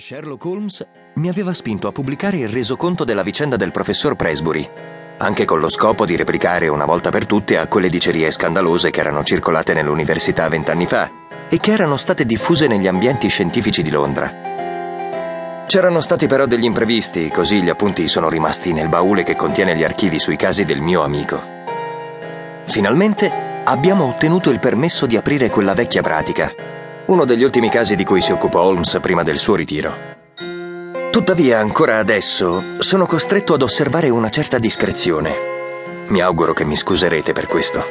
Sherlock Holmes mi aveva spinto a pubblicare il resoconto della vicenda del professor Presbury, anche con lo scopo di replicare una volta per tutte a quelle dicerie scandalose che erano circolate nell'università 20 anni fa e che erano state diffuse negli ambienti scientifici di Londra. C'erano stati però degli imprevisti, così gli appunti sono rimasti nel baule che contiene gli archivi sui casi del mio amico. Finalmente abbiamo ottenuto il permesso di aprire quella vecchia pratica, uno degli ultimi casi di cui si occupò Holmes prima del suo ritiro. Tuttavia, ancora adesso, sono costretto ad osservare una certa discrezione. Mi auguro che mi scuserete per questo.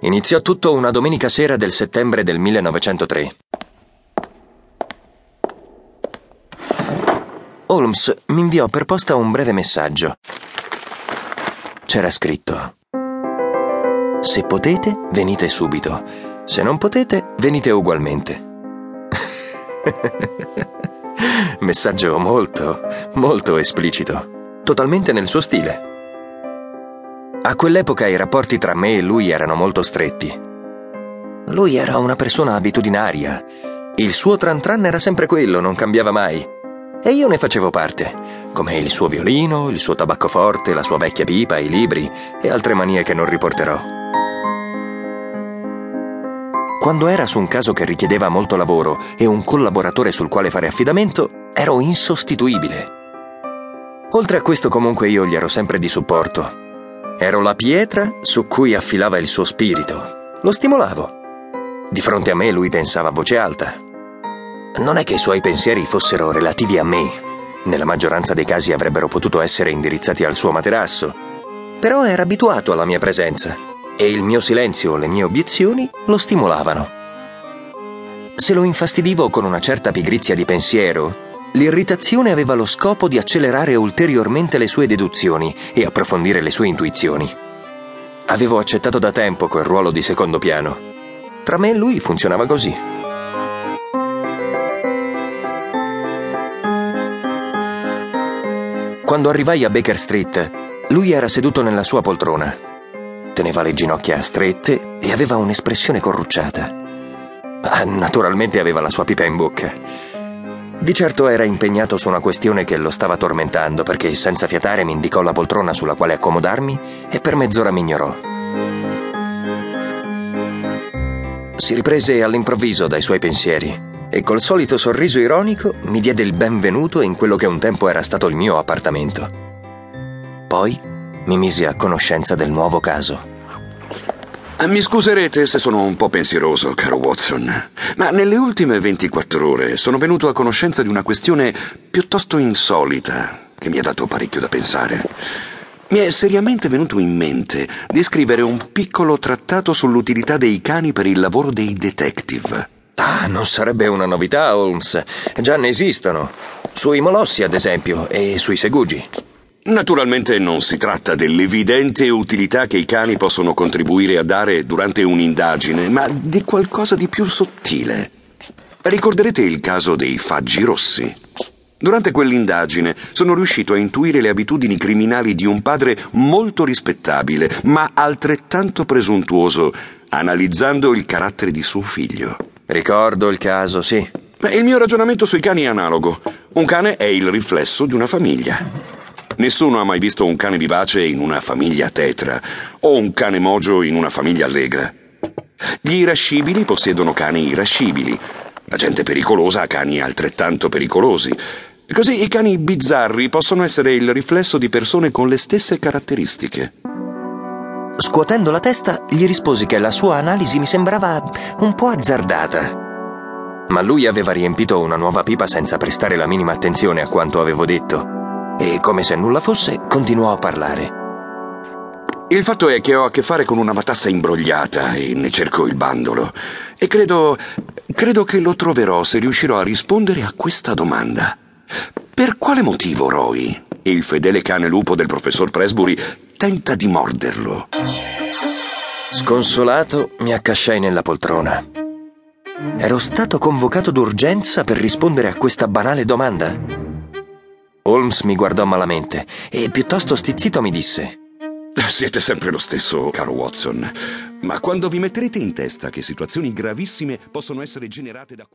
Iniziò tutto una domenica sera del settembre del 1903. Holmes mi inviò per posta un breve messaggio. C'era scritto: se potete, venite subito. Se non potete, venite ugualmente. Messaggio molto, molto esplicito, totalmente nel suo stile. A quell'epoca i rapporti tra me e lui erano molto stretti. Lui era una persona abitudinaria. Il suo tran era sempre quello, non cambiava mai. E io ne facevo parte, come il suo violino, il suo tabaccoforte, la sua vecchia pipa, i libri e altre manie che non riporterò. Quando era su un caso che richiedeva molto lavoro e un collaboratore sul quale fare affidamento, ero insostituibile. Oltre a questo, comunque, io gli ero sempre di supporto. Ero la pietra su cui affilava il suo spirito. Lo stimolavo. Di fronte a me lui pensava a voce alta. Non è che i suoi pensieri fossero relativi a me. Nella maggioranza dei casi avrebbero potuto essere indirizzati al suo materasso. Però era abituato alla mia presenza e il mio silenzio o le mie obiezioni lo stimolavano. Se lo infastidivo con una certa pigrizia di pensiero, l'irritazione aveva lo scopo di accelerare ulteriormente le sue deduzioni e approfondire le sue intuizioni. Avevo accettato da tempo quel ruolo di secondo piano. Tra me e lui funzionava così. Quando arrivai a Baker Street, lui era seduto nella sua poltrona. Teneva le ginocchia strette e aveva un'espressione corrucciata. Naturalmente aveva la sua pipa in bocca. Di certo era impegnato su una questione che lo stava tormentando, perché senza fiatare mi indicò la poltrona sulla quale accomodarmi e per mezz'ora mi ignorò. Si riprese all'improvviso dai suoi pensieri e col solito sorriso ironico mi diede il benvenuto in quello che un tempo era stato il mio appartamento. Poi mi misi a conoscenza del nuovo caso. Mi scuserete se sono un po' pensieroso, caro Watson, ma nelle ultime 24 ore sono venuto a conoscenza di una questione piuttosto insolita che mi ha dato parecchio da pensare. Mi è seriamente venuto in mente di scrivere un piccolo trattato sull'utilità dei cani per il lavoro dei detective. Non sarebbe una novità, Holmes. Già ne esistono. Sui molossi, ad esempio, e sui segugi. Naturalmente non si tratta dell'evidente utilità che i cani possono contribuire a dare durante un'indagine, ma di qualcosa di più sottile. Ricorderete il caso dei Faggi Rossi? Durante quell'indagine sono riuscito a intuire le abitudini criminali di un padre molto rispettabile, ma altrettanto presuntuoso, analizzando il carattere di suo figlio. Ricordo il caso, sì. Il mio ragionamento sui cani è analogo. Un cane è il riflesso di una famiglia. Nessuno ha mai visto un cane vivace in una famiglia tetra o un cane mogio in una famiglia allegra. Gli irascibili possiedono cani irascibili. La gente pericolosa ha cani altrettanto pericolosi. Così i cani bizzarri possono essere il riflesso di persone con le stesse caratteristiche. Scuotendo la testa, gli risposi che la sua analisi mi sembrava un po' azzardata. Ma lui aveva riempito una nuova pipa senza prestare la minima attenzione a quanto avevo detto e, come se nulla fosse, continuò a parlare. Il fatto è che ho a che fare con una matassa imbrogliata e ne cerco il bandolo. E credo che lo troverò se riuscirò a rispondere a questa domanda. Per quale motivo Roy, il fedele cane lupo del professor Presbury, tenta di morderlo? Sconsolato mi accasciai nella poltrona. Ero stato convocato d'urgenza per rispondere a questa banale domanda? Holmes mi guardò malamente e piuttosto stizzito mi disse: siete sempre lo stesso, caro Watson, ma quando vi metterete in testa che situazioni gravissime possono essere generate da